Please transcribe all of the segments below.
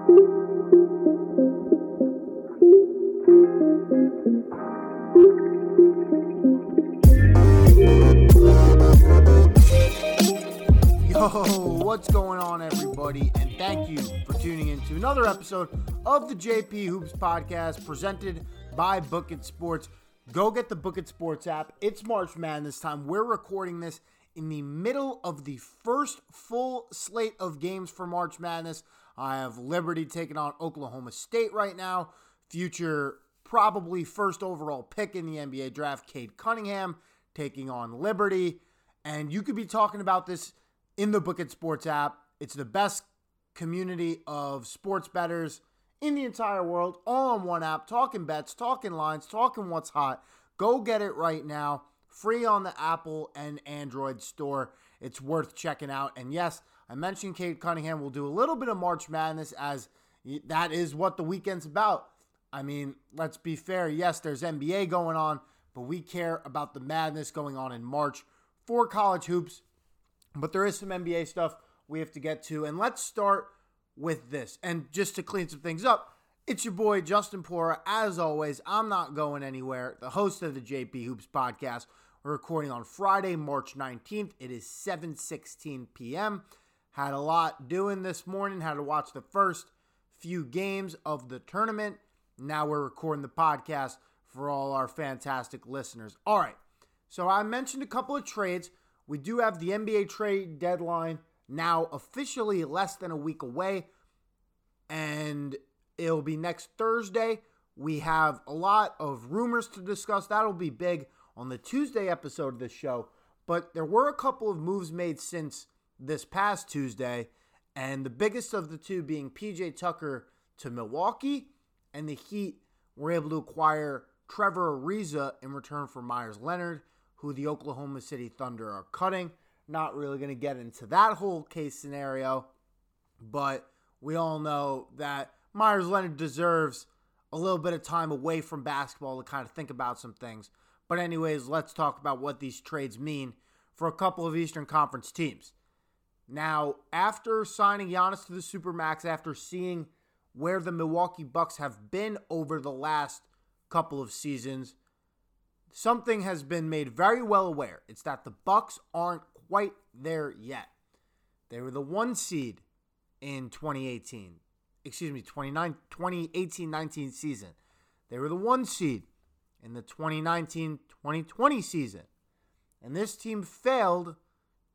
Yo, what's going on, everybody? And thank you for tuning in to another episode of the JP Hoops Podcast presented by Book It Sports. Go get the Book It Sports app. It's March Madness time. We're recording this in the middle of the first full slate of games for March Madness. I have Liberty taking on Oklahoma State right now. Future, probably first overall pick in the NBA draft, Cade Cunningham taking on Liberty. And you could be talking about this in the Book It Sports app. It's the best community of sports bettors in the entire world, all on one app, talking bets, talking lines, talking what's hot. Go get it right now, free on the Apple and Android store. It's worth checking out. And yes, I mentioned Cade Cunningham. We'll do a little bit of March Madness, as that is what the weekend's about. I mean, let's be fair. Yes, there's NBA going on, but we care about the madness going on in March for college hoops. But there is some NBA stuff we have to get to. And let's start with this. And just to clean some things up, it's your boy Justin Pora. As always, I'm not going anywhere. The host of the JP Hoops Podcast. We're recording on Friday, March 19th. It is 7:16 p.m. Had a lot doing this morning. Had to watch the first few games of the tournament. Now we're recording the podcast for all our fantastic listeners. All right. So I mentioned a couple of trades. We do have the NBA trade deadline now officially less than a week away. And it'll be next Thursday. We have a lot of rumors to discuss. That'll be big on the Tuesday episode of this show. But there were a couple of moves made since this past Tuesday, and the biggest of the two being PJ Tucker to Milwaukee, and the Heat were able to acquire Trevor Ariza in return for Myers Leonard, who the Oklahoma City Thunder are cutting. Not really going to get into that whole case scenario, but we all know that Myers Leonard deserves a little bit of time away from basketball to kind of think about some things. But anyways, let's talk about what these trades mean for a couple of Eastern Conference teams. Now, after signing Giannis to the Supermax, after seeing where the Milwaukee Bucks have been over the last couple of seasons, something has been made very well aware. It's that the Bucks aren't quite there yet. They were the 1 seed in 2018-19 season. They were the 1 seed in the 2019-2020 season. And this team failed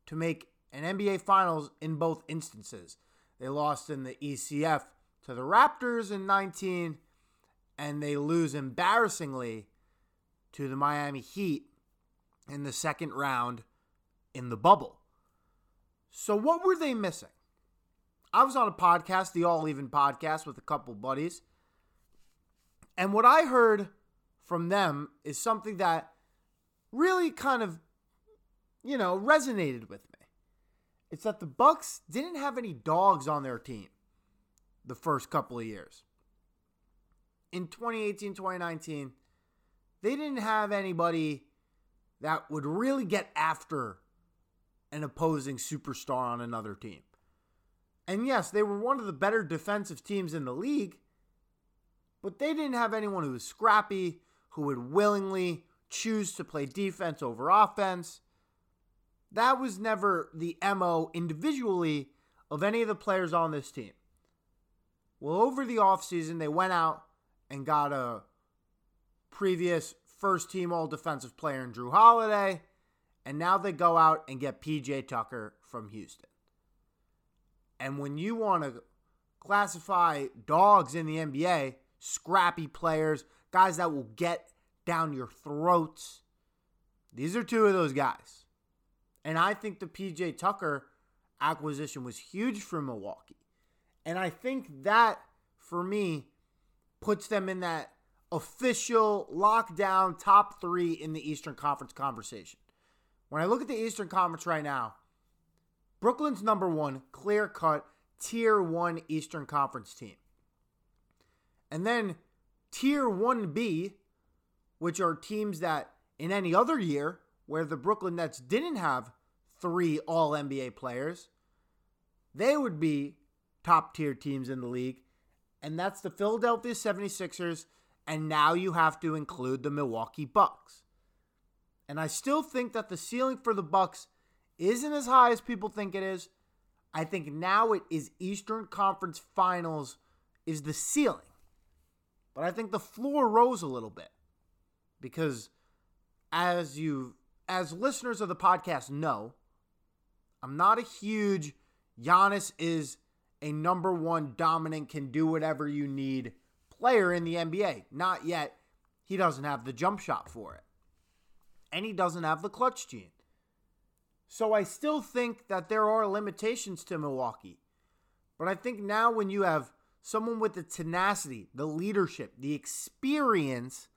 to make an NBA Finals in both instances. They lost in the ECF to the Raptors in 19, and they lose embarrassingly to the Miami Heat in the second round in the bubble. So what were they missing? I was on a podcast, the All Even Podcast, with a couple buddies, and what I heard from them is something that really kind of, resonated with me. It's that the Bucks didn't have any dogs on their team the first couple of years. In 2018-2019, they didn't have anybody that would really get after an opposing superstar on another team. And yes, they were one of the better defensive teams in the league, but they didn't have anyone who was scrappy, who would willingly choose to play defense over offense. That was never the MO individually of any of the players on this team. Well, over the offseason, they went out and got a previous first-team all-defensive player in Drew Holiday, and now they go out and get PJ Tucker from Houston. And when you want to classify dogs in the NBA, scrappy players, guys that will get down your throats, these are two of those guys. And I think the PJ Tucker acquisition was huge for Milwaukee. And I think that, for me, puts them in that official lockdown top 3 in the Eastern Conference conversation. When I look at the Eastern Conference right now, Brooklyn's number 1, clear-cut, tier 1 Eastern Conference team. And then tier 1B, which are teams that in any other year, where the Brooklyn Nets didn't have 3 All-NBA players, they would be top-tier teams in the league. and that's the Philadelphia 76ers, and now you have to include the Milwaukee Bucks. And I still think that the ceiling for the Bucks isn't as high as people think it is. I think now it is Eastern Conference Finals is the ceiling. But I think the floor rose a little bit because as listeners of the podcast know, I'm not a huge Giannis is a number one dominant, can do whatever you need player in the NBA. Not yet. He doesn't have the jump shot for it. And he doesn't have the clutch gene. So I still think that there are limitations to Milwaukee. But I think now when you have someone with the tenacity, the leadership, the experience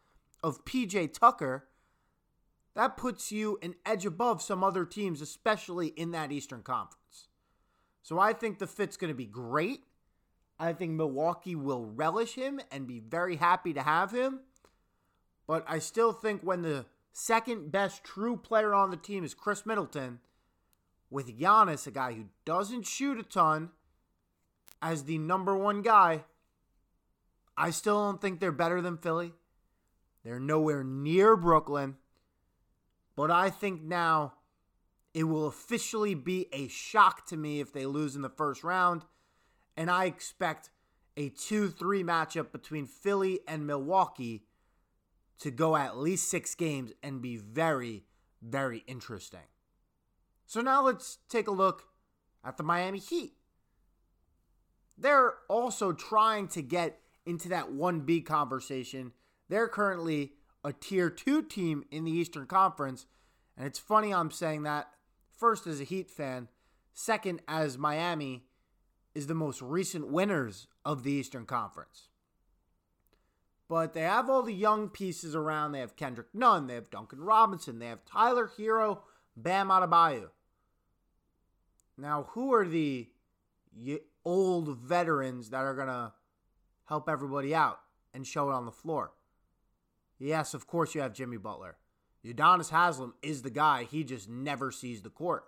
of PJ Tucker, that puts you an edge above some other teams, especially in that Eastern Conference. So I think the fit's going to be great. I think Milwaukee will relish him and be very happy to have him. But I still think when the second best true player on the team is Chris Middleton, with Giannis, a guy who doesn't shoot a ton, as the number one guy, I still don't think they're better than Philly. They're nowhere near Brooklyn. But I think now it will officially be a shock to me if they lose in the first round. And I expect a 2-3 matchup between Philly and Milwaukee to go at least 6 games and be very, very interesting. So now let's take a look at the Miami Heat. They're also trying to get into that 1B conversation. They're currently a Tier 2 team in the Eastern Conference. And it's funny I'm saying that, first as a Heat fan, second as Miami is the most recent winners of the Eastern Conference. But they have all the young pieces around. They have Kendrick Nunn. They have Duncan Robinson. They have Tyler Hero, Bam Adebayo. Now, who are the old veterans that are going to help everybody out and show it on the floor? Yes, of course you have Jimmy Butler. Udonis Haslam is the guy. He just never sees the court.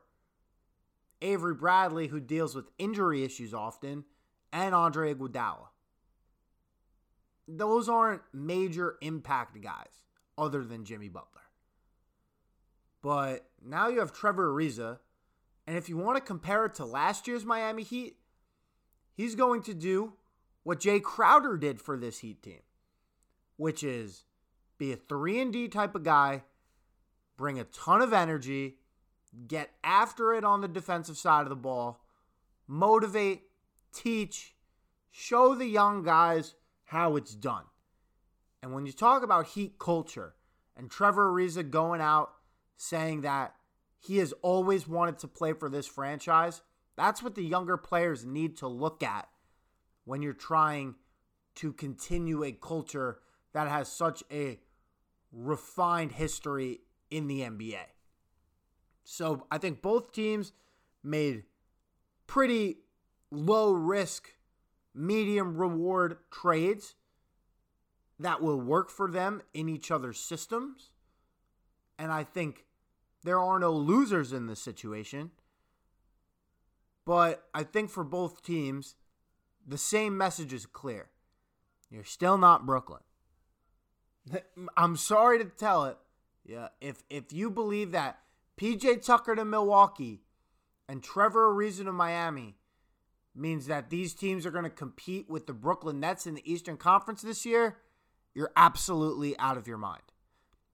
Avery Bradley, who deals with injury issues often, and Andre Iguodala. Those aren't major impact guys other than Jimmy Butler. But now you have Trevor Ariza. And if you want to compare it to last year's Miami Heat, he's going to do what Jay Crowder did for this Heat team, which is be a 3-and-D type of guy, bring a ton of energy, get after it on the defensive side of the ball, motivate, teach, show the young guys how it's done. And when you talk about Heat culture and Trevor Ariza going out saying that he has always wanted to play for this franchise, that's what the younger players need to look at when you're trying to continue a culture that has such a refined history in the NBA. So I think both teams made pretty low risk, medium reward trades that will work for them in each other's systems. And I think there are no losers in this situation. But I think for both teams, the same message is clear. You're still not Brooklyn. I'm sorry to tell it. Yeah, if you believe that PJ Tucker to Milwaukee and Trevor Ariza to Miami means that these teams are going to compete with the Brooklyn Nets in the Eastern Conference this year, you're absolutely out of your mind.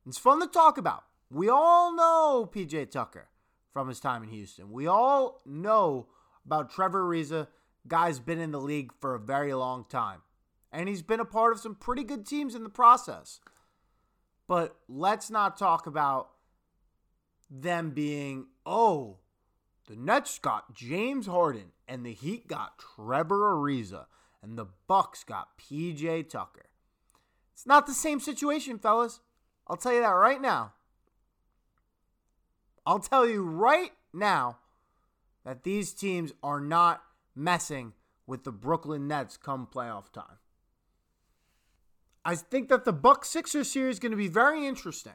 It's fun to talk about. We all know PJ Tucker from his time in Houston. We all know about Trevor Ariza. Guy's been in the league for a very long time. And he's been a part of some pretty good teams in the process. But let's not talk about them being, oh, the Nets got James Harden, and the Heat got Trevor Ariza, and the Bucks got PJ Tucker. It's not the same situation, fellas. I'll tell you that right now. I'll tell you right now that these teams are not messing with the Brooklyn Nets come playoff time. I think that the Bucks-Sixers series is going to be very interesting.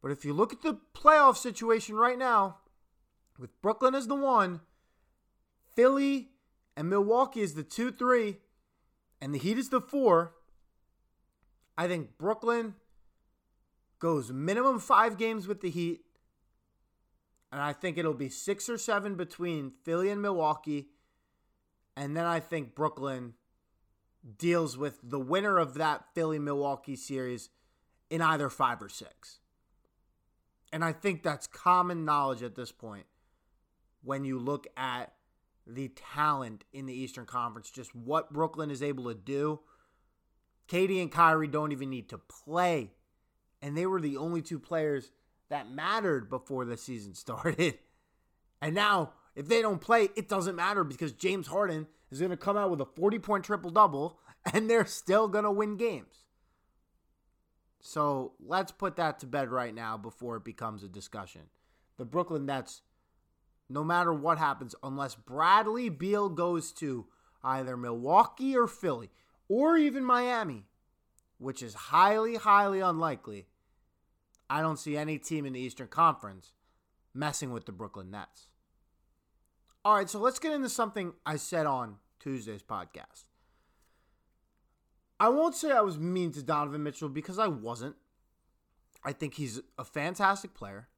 But if you look at the playoff situation right now, with Brooklyn as the 1, Philly and Milwaukee as the 2-3, and the Heat is the 4, I think Brooklyn goes minimum 5 games with the Heat, and I think it'll be 6 or 7 between Philly and Milwaukee, and then I think Brooklyn deals with the winner of that Philly-Milwaukee series in either 5 or 6. And I think that's common knowledge at this point when you look at the talent in the Eastern Conference, just what Brooklyn is able to do. KD and Kyrie don't even need to play, and they were the only two players that mattered before the season started. And now, if they don't play, it doesn't matter because James Harden is going to come out with a 40-point triple-double, and they're still going to win games. So let's put that to bed right now before it becomes a discussion. The Brooklyn Nets, no matter what happens, unless Bradley Beal goes to either Milwaukee or Philly or even Miami, which is highly, highly unlikely, I don't see any team in the Eastern Conference messing with the Brooklyn Nets. All right, so let's get into something I said on Tuesday's podcast. I won't say I was mean to Donovan Mitchell because I wasn't. I think he's a fantastic player,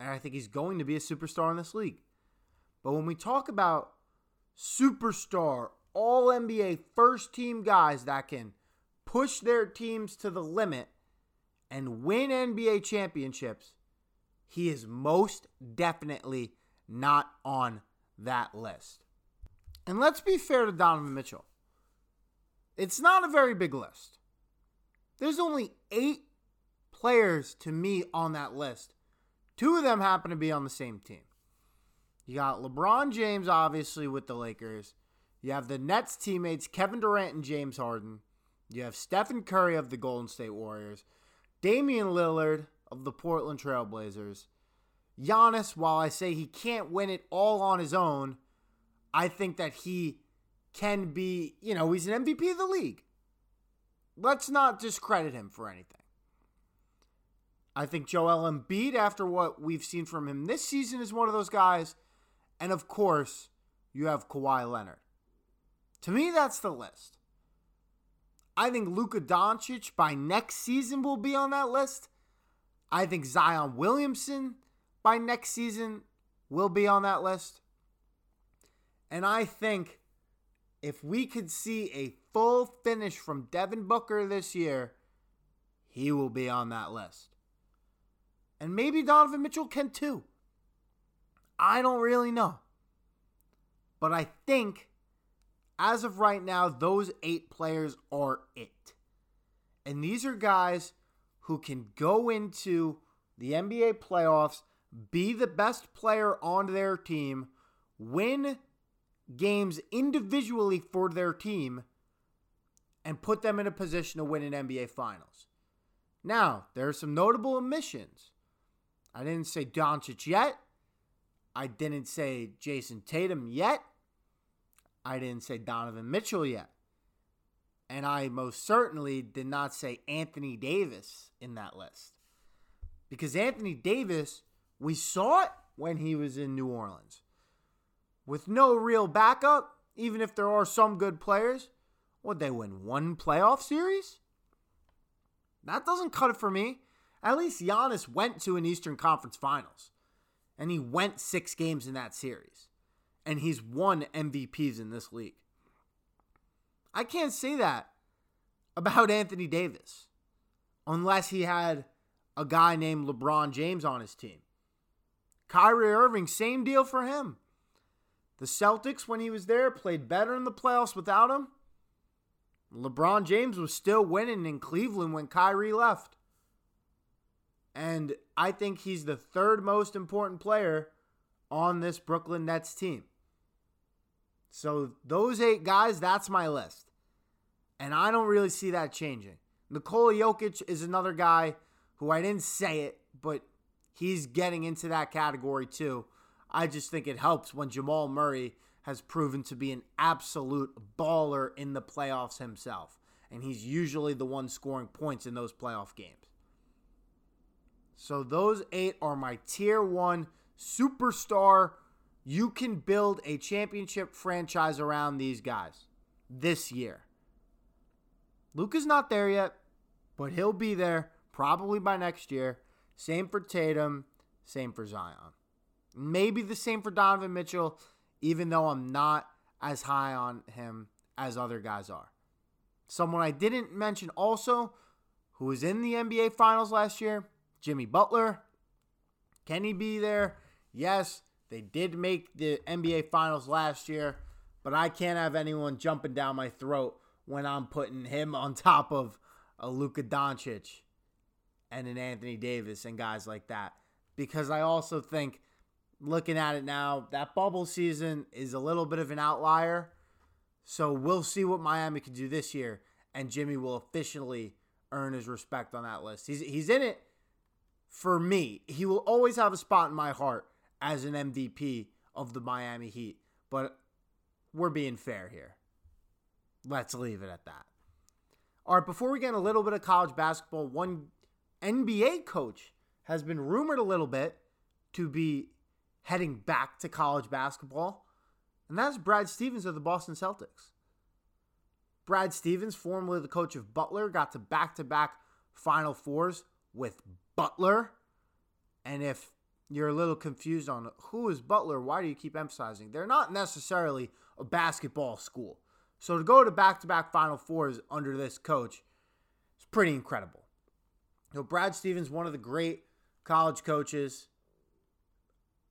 and I think he's going to be a superstar in this league. But when we talk about superstar, all-NBA first-team guys that can push their teams to the limit and win NBA championships, he is most definitely not on that list. And let's be fair to Donovan Mitchell. It's not a very big list. There's only 8 players to me on that list. 2 of them happen to be on the same team. You got LeBron James, obviously, with the Lakers. You have the Nets teammates, Kevin Durant and James Harden. You have Stephen Curry of the Golden State Warriors. Damian Lillard of the Portland Trail Blazers. Giannis, while I say he can't win it all on his own, I think that he can be, he's an MVP of the league. Let's not discredit him for anything. I think Joel Embiid, after what we've seen from him this season, is one of those guys. And of course, you have Kawhi Leonard. To me, that's the list. I think Luka Doncic by next season will be on that list. I think Zion Williamson by next season will be on that list. And I think if we could see a full finish from Devin Booker this year, he will be on that list. And maybe Donovan Mitchell can too. I don't really know. But I think, as of right now, those 8 players are it. And these are guys who can go into the NBA playoffs, be the best player on their team, win games individually for their team, and put them in a position to win an NBA Finals. Now, there are some notable omissions. I didn't say Doncic yet. I didn't say Jason Tatum yet. I didn't say Donovan Mitchell yet. And I most certainly did not say Anthony Davis in that list. Because Anthony Davis, we saw it when he was in New Orleans. With no real backup, even if there are some good players, would they win 1 playoff series? That doesn't cut it for me. At least Giannis went to an Eastern Conference Finals, and he went 6 games in that series, and he's won MVPs in this league. I can't say that about Anthony Davis, unless he had a guy named LeBron James on his team. Kyrie Irving, same deal for him. The Celtics, when he was there, played better in the playoffs without him. LeBron James was still winning in Cleveland when Kyrie left. And I think he's the 3rd most important player on this Brooklyn Nets team. So those 8 guys, that's my list. And I don't really see that changing. Nikola Jokic is another guy who I didn't say it, but he's getting into that category too. I just think it helps when Jamal Murray has proven to be an absolute baller in the playoffs himself. And he's usually the one scoring points in those playoff games. So those 8 are my tier 1 superstar. You can build a championship franchise around these guys this year. Luka's not there yet, but he'll be there probably by next year. Same for Tatum, same for Zion. Maybe the same for Donovan Mitchell, even though I'm not as high on him as other guys are. Someone I didn't mention also, who was in the NBA Finals last year, Jimmy Butler. Can he be there? Yes, they did make the NBA Finals last year, but I can't have anyone jumping down my throat when I'm putting him on top of a Luka Doncic and an Anthony Davis and guys like that. Because I also think, looking at it now, that bubble season is a little bit of an outlier. So we'll see what Miami can do this year, and Jimmy will officially earn his respect on that list. He's in it for me. He will always have a spot in my heart as an MVP of the Miami Heat, but we're being fair here. Let's leave it at that. All right, before we get a little bit of college basketball, one NBA coach has been rumored a little bit to be heading back to college basketball, and that's Brad Stevens of the Boston Celtics. Brad Stevens, formerly the coach of Butler, got to back-to-back Final Fours with Butler. And if you're a little confused on who is Butler, why do you keep emphasizing? They're not necessarily a basketball school. So to go to back-to-back Final Fours under this coach is pretty incredible. You know, Brad Stevens, one of the great college coaches,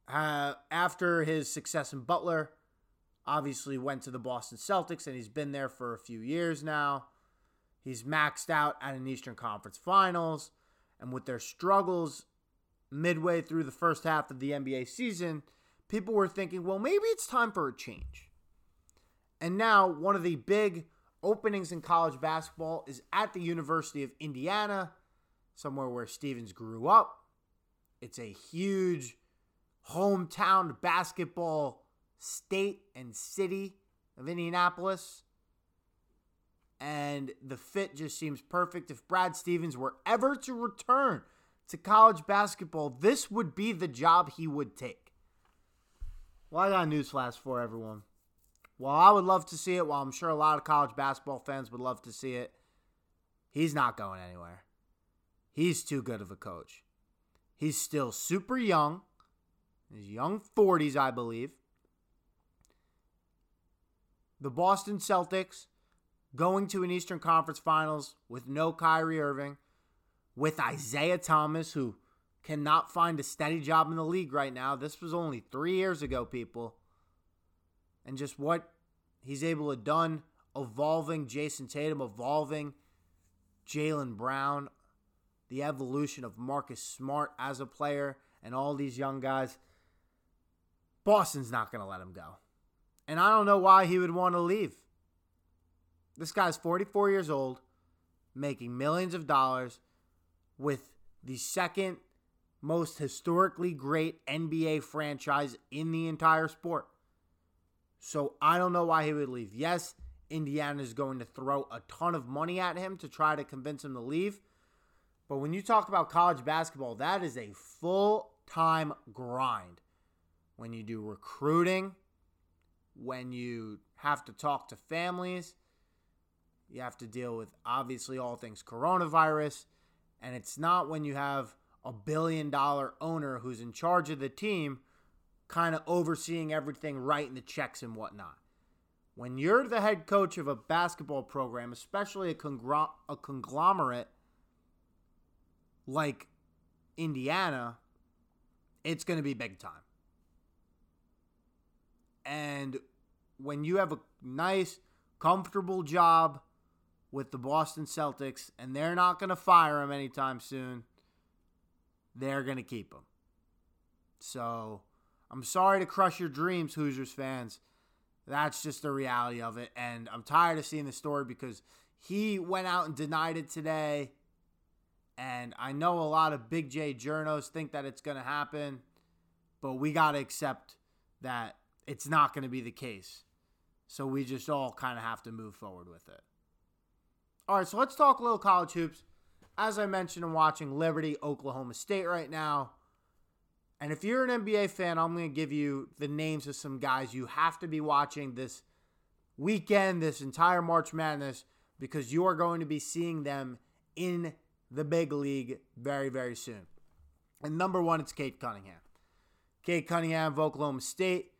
after his success in Butler, obviously went to the Boston Celtics, and he's been there for a few years now. He's maxed out at an Eastern Conference Finals, and with their struggles midway through the first half of the NBA season, people were thinking, well, maybe it's time for a change. And now one of the big openings in college basketball is at the University of Indiana, somewhere where Stevens grew up. It's a huge hometown basketball state and city of Indianapolis, and the fit just seems perfect. If Brad Stevens were ever to return to college basketball, this would be the job he would take. Well, I got a newsflash for everyone. While I would love to see it, while I'm sure a lot of college basketball fans would love to see it, he's not going anywhere. He's too good of a coach. He's still super young, in his young 40s, I believe. The Boston Celtics going to an Eastern Conference Finals with no Kyrie Irving, with Isaiah Thomas, who cannot find a steady job in the league right now. This was only 3 years ago, people. And just what he's able to done, evolving Jason Tatum, evolving Jaylen Brown, the evolution of Marcus Smart as a player and all these young guys. Boston's not going to let him go. And I don't know why he would want to leave. This guy's 44 years old, making millions of dollars with the second most historically great NBA franchise in the entire sport. So I don't know why he would leave. Yes, Indiana's going to throw a ton of money at him to try to convince him to leave. But when you talk about college basketball, that is a full-time grind. When you do recruiting, when you have to talk to families, you have to deal with, obviously, all things coronavirus. And it's not when you have a $1 billion owner who's in charge of the team, kind of overseeing everything, writing the checks and whatnot. When you're the head coach of a basketball program, especially a conglomerate like Indiana, it's going to be big time. And when you have a nice, comfortable job with the Boston Celtics and they're not going to fire him anytime soon, they're going to keep him. So I'm sorry to crush your dreams, Hoosiers fans. That's just the reality of it. And I'm tired of seeing the story because he went out and denied it today. And I know a lot of Big J journos think that it's going to happen, but we got to accept that it's not going to be the case. So we just all kind of have to move forward with it. All right, so let's talk a little college hoops. As I mentioned, I'm watching Liberty, Oklahoma State right now. And if you're an NBA fan, I'm going to give you the names of some guys you have to be watching this weekend, this entire March Madness, because you are going to be seeing them in the big league very, very soon. And number one, it's Cade Cunningham. Cade Cunningham of Oklahoma State.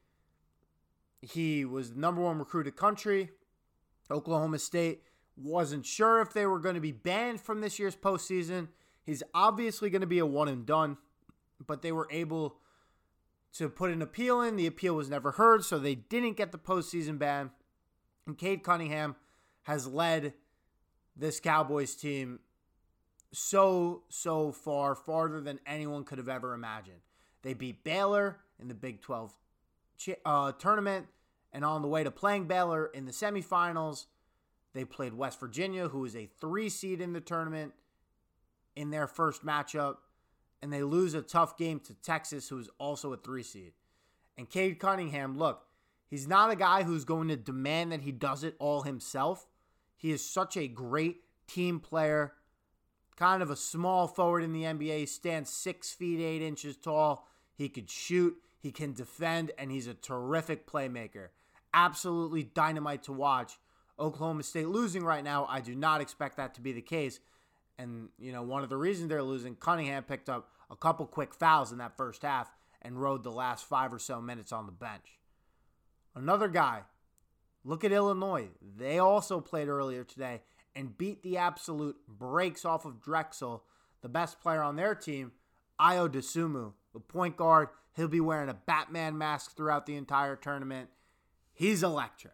He was the number one recruit in the country. Oklahoma State wasn't sure if they were going to be banned from this year's postseason. He's obviously going to be a one and done, but they were able to put an appeal in. The appeal was never heard, so they didn't get the postseason ban. And Cade Cunningham has led this Cowboys team so far, farther than anyone could have ever imagined. They beat Baylor in the Big 12 tournament, and on the way to playing Baylor in the semifinals, they played West Virginia, who is a 3 seed in the tournament, in their first matchup, and they lose a tough game to Texas, who is also a 3 seed. And Cade Cunningham, look, he's not a guy who's going to demand that he does it all himself. He is such a great team player, kind of a small forward in the NBA. He stands 6 feet 8 inches tall. He could shoot, he can defend, and he's a terrific playmaker. Absolutely dynamite to watch. Oklahoma State losing right now, I do not expect that to be the case. And, you know, one of the reasons they're losing, Cunningham picked up a couple quick fouls in that first half and rode the last 5 or so minutes on the bench. Another guy, look at Illinois. They also played earlier today and beat the absolute breaks off of Drexel. The best player on their team, Ayo Dosunmu, the point guard. He'll be wearing a Batman mask throughout the entire tournament. He's electric.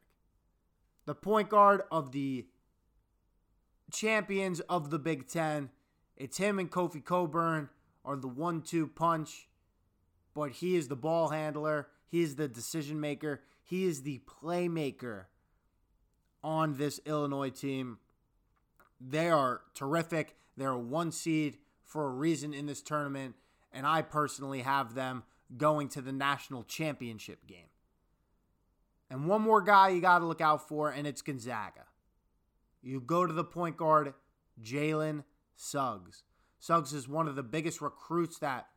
The point guard of the champions of the Big Ten. It's him and Kofi Coburn are the 1-2 punch, but he is the ball handler. He is the decision maker. He is the playmaker on this Illinois team. They are terrific. They're a 1 seed for a reason in this tournament, and I personally have them going to the national championship game. And one more guy you got to look out for, and it's Gonzaga. You go to the point guard, Jalen Suggs. Suggs is one of the biggest recruits that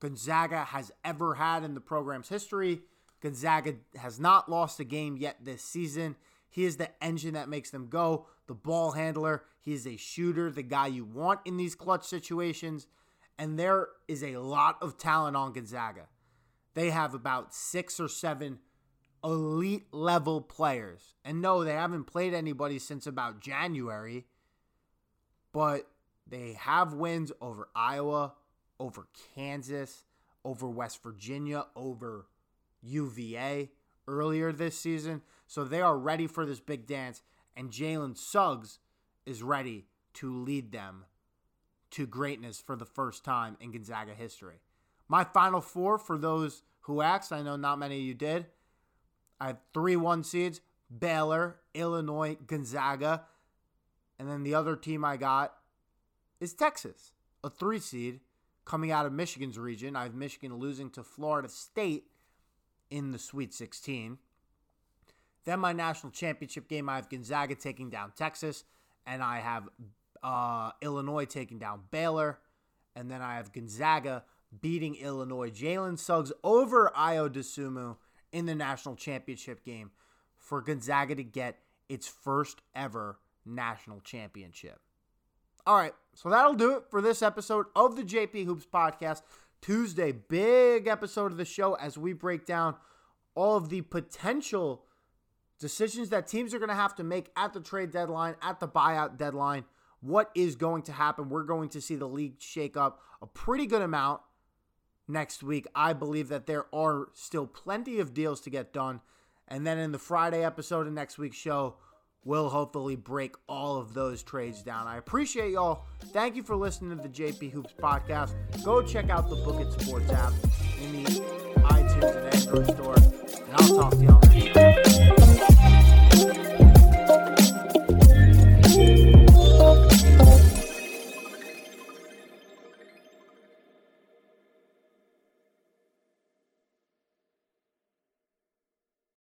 Gonzaga has ever had in the program's history. Gonzaga has not lost a game yet this season. He is the engine that makes them go, the ball handler. He is a shooter, the guy you want in these clutch situations. And there is a lot of talent on Gonzaga. They have about 6 or 7 elite level players. And no, they haven't played anybody since about January, but they have wins over Iowa, over Kansas, over West Virginia, over UVA earlier this season. So they are ready for this big dance, and Jalen Suggs is ready to lead them to greatness for the first time in Gonzaga history. My final four, for those who asked, I know not many of you did, I have 3 1-seeds, Baylor, Illinois, Gonzaga. And then the other team I got is Texas, a 3 seed coming out of Michigan's region. I have Michigan losing to Florida State in the Sweet 16. Then my national championship game, I have Gonzaga taking down Texas, and I have Illinois taking down Baylor. And then I have Gonzaga beating Illinois. Jalen Suggs over Ayo Dosunmu in the national championship game for Gonzaga to get its first ever national championship. All right, so that'll do it for this episode of the JP Hoops Podcast. Tuesday, big episode of the show as we break down all of the potential decisions that teams are going to have to make at the trade deadline, at the buyout deadline. What is going to happen? We're going to see the league shake up a pretty good amount next week. I believe that there are still plenty of deals to get done. And then in the Friday episode of next week's show, we'll hopefully break all of those trades down. I appreciate y'all. Thank you for listening to the JP Hoops Podcast. Go check out the Book It Sports app in the iTunes and Android store. And I'll talk to y'all.